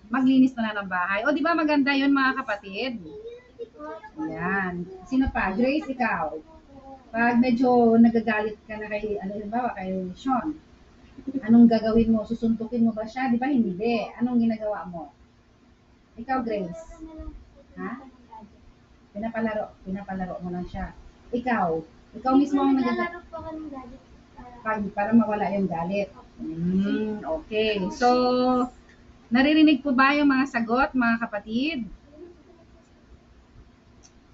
maglinis na ng bahay. O, di ba maganda yun, mga kapatid? Ayan. Sino pa? Grace, ikaw. Pag medyo nagagalit ka na kay, kay Sean, anong gagawin mo? Susuntukin mo ba siya? Di ba? Hindi. Anong ginagawa mo? Ikaw, Grace. Ha? Pinapalaro mo lang siya. Ikaw mismo ang nagagalit. para mawala yung galit. Okay. So, naririnig po ba yung mga sagot, mga kapatid?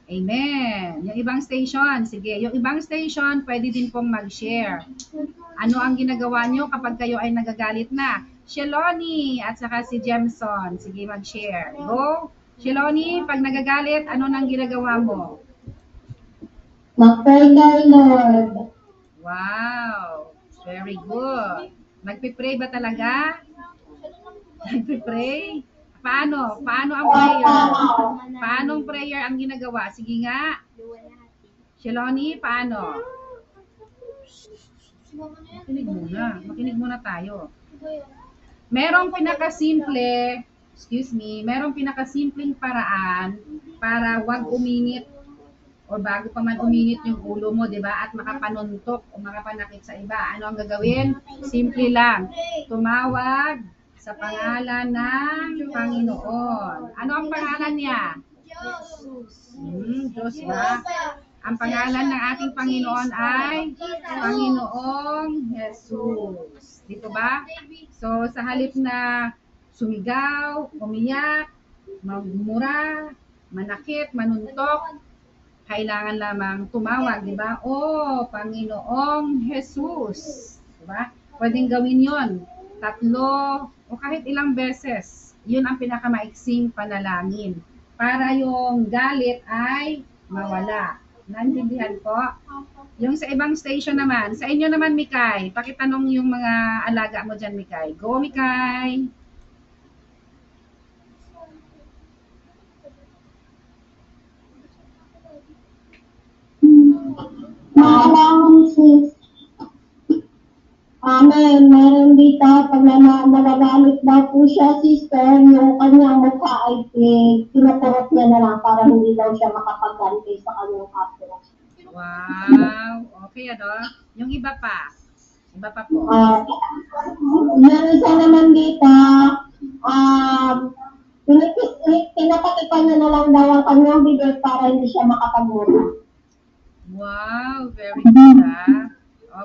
Amen. Yung ibang station, sige. Yung ibang station, pwede din pong mag-share. Ano ang ginagawa nyo kapag kayo ay nagagalit na? Shalani at saka si Jemson. Sige, mag-share. Go. Shalani, pag nagagalit, ano nang ginagawa mo? Mag-pray kay Lord. Wow. Very good. Nagpipray ba talaga? Nagpipray? Paano? Paano ang prayer? Paano ang prayer ang ginagawa? Sige nga. Shaloni, paano? Makinig muna. Makinig muna tayo. Merong pinakasimple, merong pinakasimpleng paraan para wag uminit o bago pa man uminit yung ulo mo, di ba? At makapanuntok o makapanakit sa iba. Ano ang gagawin? Simple lang. Tumawag sa pangalan ng Panginoon. Ano ang pangalan niya? Diyos. Diyos ba? Ang pangalan ng ating Panginoon ay Panginoong Jesus. Dito ba? So, sa halip na sumigaw, umiyak, magmura, manakit, manuntok, kailangan lamang tumawag, di ba? Oh, Panginoong Jesus. Di ba? Pwedeng gawin yon. 3 o kahit ilang beses, yun ang pinakamaiksing panalangin para yung galit ay mawala. Naintindihan po? Yung sa ibang station naman, sa inyo naman, Mikay, pakitanong yung mga alaga mo dyan, Mikay. Go, Mikay! Amen. Meron dito, pag nagagalit daw po siya, sister, yung kanyang mukha ay kinukurot niya na lang para hindi daw siya makapagganti sa kanyang kapwa. Wow. Okay, ano? Yung iba pa? Iba pa po? Meron siya naman dito, pinapatipan niya na lang daw ang kanyang bibig para hindi siya makapagmura. Wow. Very good, ha?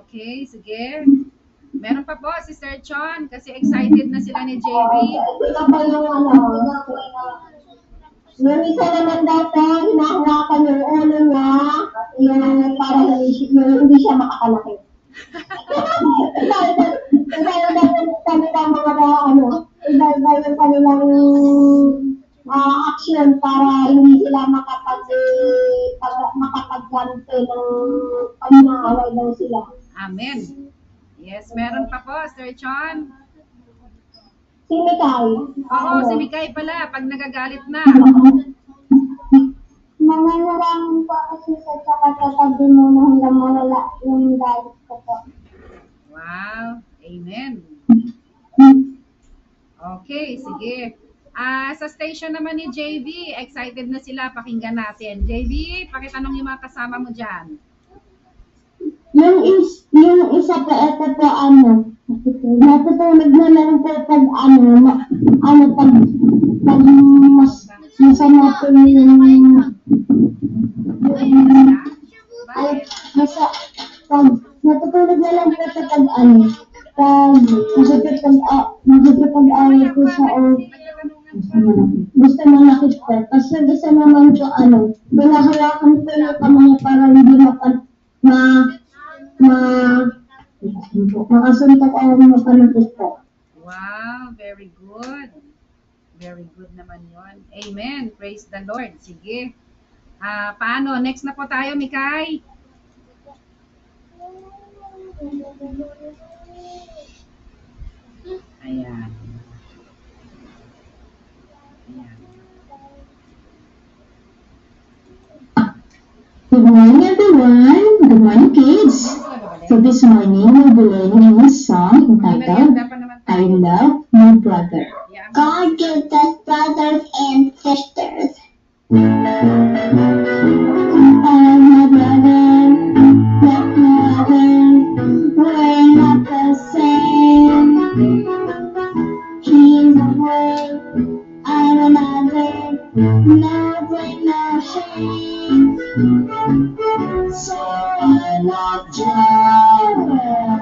Okay, sige. Meron pa po, Sister Chon, kasi excited na sila ni JB. Yung isa naman dati, hinahawakan yung ulo niya, yung para hindi siya makakalaki. Iba yung kanilang action para hindi sila makapagganti ng pag-away daw sila. Amen. Yes, meron pa po, Sir John. Si Mikay. Oo, si Mikay pala, pag nagagalit na. Mananarangin po kasi sa tsaka-tatabi mo na hanggang mawala yung galit ko po. Wow, amen. Okay, sige. Sa station naman ni JB, excited na sila, pakinggan natin. JB, pakitanong yung mga kasama mo dyan. Yung isa po, ito po, natutulog na lang po pag, pag masama po natutulog na lang po sa pag-away po sa gusto manakit po. Kasi gusto naman po, binahawakan po yung kamay para hindi makasuntok ang mapanagos po. Wow, very good. Very good naman yon. Amen. Praise the Lord. Sige. Paano? Next na po tayo, Mikay. Ayan. Ayan. Good morning, everyone. Good morning, kids. So this morning, we'll be learning a song entitled, I Love My Brother. God gives us brothers and sisters. I love my brother, we're not the same. He's one, I'm another, no blame, no shame. So I love John.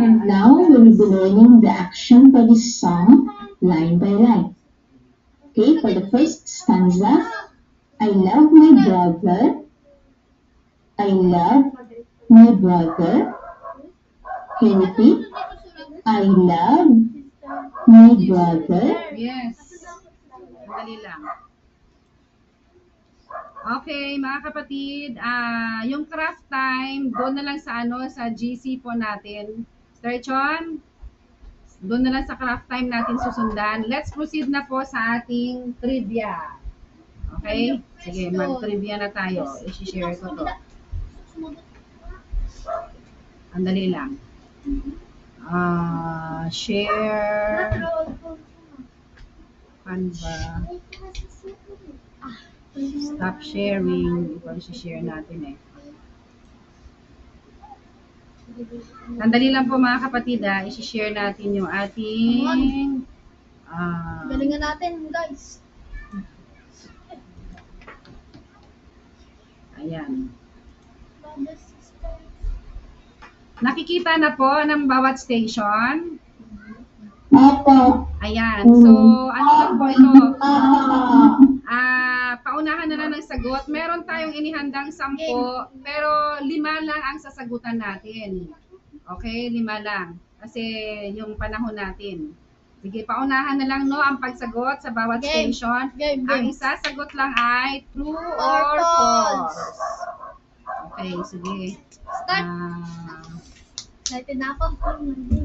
And now we'll be learning the action for this song line by line. Okay, for the first stanza, I love my brother. I love my brother. Can you repeat? I love my brother. Yes. Dali lang. Okay, mga kapatid, yung craft time, doon na lang sa sa GC po natin. Sir Chon, doon na lang sa craft time natin susundan. Let's proceed na po sa ating trivia. Okay? Sige, mag-trivia na tayo. I-share ko to. Andali lang. Share. Canva. Stop sharing. Ipag share natin eh. Sandali lang po mga kapatid ha. I-share natin yung ating... Galingan natin guys. Ayan. Nakikita na po ng bawat station? Opo. Ayan. So, ano lang po ito? Paunahan na lang ng sagot. Meron tayong inihandang 10, pero 5 lang ang sasagutan natin. Okay, 5 lang. Kasi yung panahon natin. Sige, paunahan na lang ang pagsagot sa bawat station. Ang isasagot lang ay true or false. Okay, sige. Start. Excited na ako. Ready?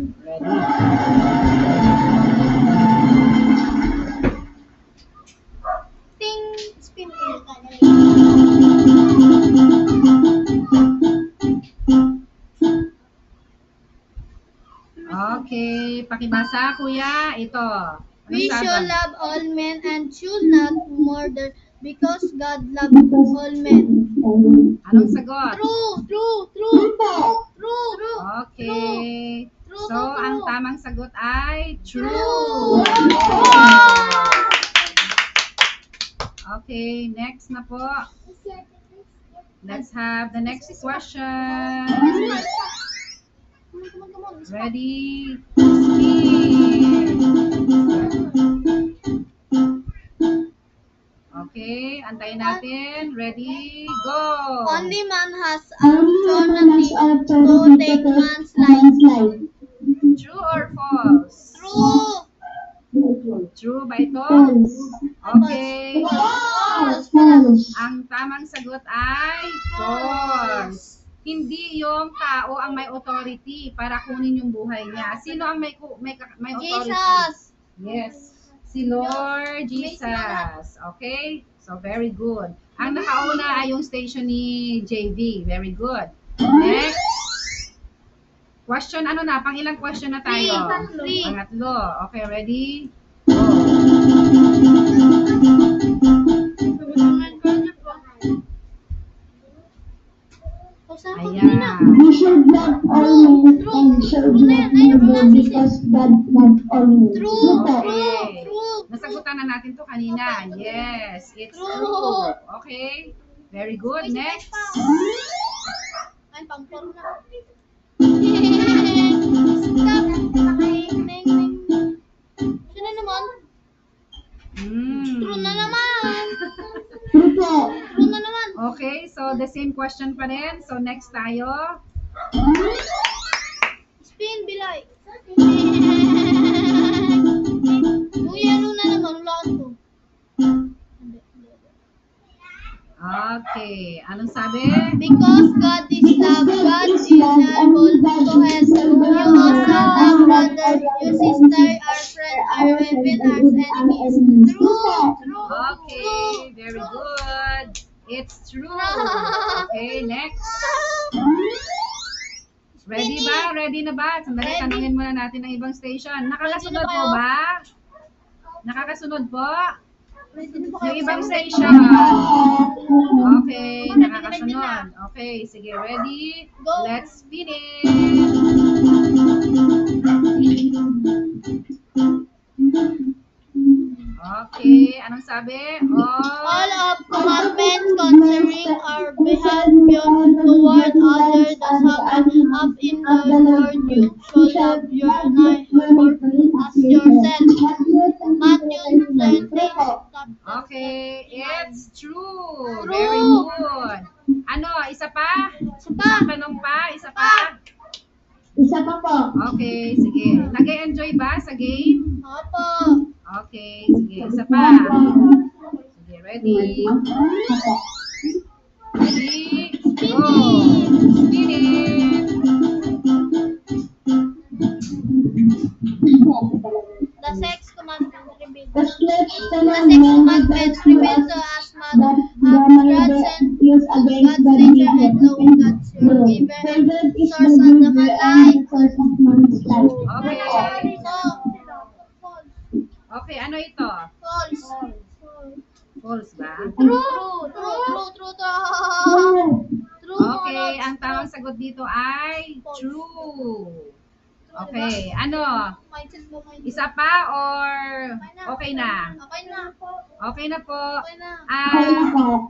Spin wheel ka na rin. Okay, pakibasa kuya. Ito. We should love all men and should not murder because God loves all men. Anong sagot? True. Okay. So, ang tamang sagot ay true. Okay, next na po. Let's have the next question. Ready? Okay, antayin natin. Ready? Go! Only man has authority to take man's life. True or false? True! True ba ito? Okay. Ang tamang sagot ay false. Hindi yung tao ang may authority para kunin yung buhay niya. Sino ang may authority? Jesus! Yes. Si Lord Jesus. Okay? So, very good. Ang nakauna ay yung station ni JV. Very good. Next. Question, pangilang question na tayo? 3. Pangatlo. Okay, ready? Go. Ayan. We should love all men and should not murder because God loves all men. True. Okay. Nasagutan na natin to kanina. Yes, it's true. Okay. Very good. Next. Ay, pang-poro na. Sino naman? True na naman. True na naman. Okay, so the same question pa rin. So next tayo. Spin, Bilay. Uy, ano na naman? Ulaan ko. Okay. Anong sabi? Because God is love, God is not bold to has you also love brother, you sister, our friend, our weapon, our enemies. True, true. Okay, true. Very good. It's true. Okay, next. Ready ba? Ready na ba? Sandali, tanungin muna natin ang ibang station. Nakakasunod po ba? Nakakasunod po? Yung ibang station. Okay, nakakasunod. Okay, sige, ready? Let's finish. Okay, anong sabi? All of commandments concerning our behavior toward others, the subject of in the Lord, you shall love your neighbor as yourself. Matthew 13. Okay, it's true. Very good. Ano, isa pa? Isang tanong pa? Isa pa? Isa pa po. Okay, sige. Nag-enjoy ba sa game? Opo. Okay, sige. Isa pa. Sige, ready? Ready? Go! Spin it! The sex commandment remains. The sex commandment remains so as mother God sent God's nature and knowing God's your giver, source of the life. Okay. Okay, ano ito? False. False ba? True. Okay, ang tamang sagot dito ay true. Okay, ano? Isa pa or okay na? Okay na po.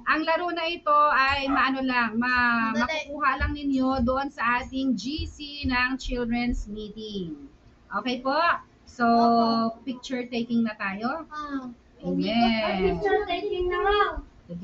Ang laro na ito ay makukuha lang ninyo doon sa ating GC ng Children's Meeting. Okay po? So, picture taking na tayo? Amen. Picture taking na lang.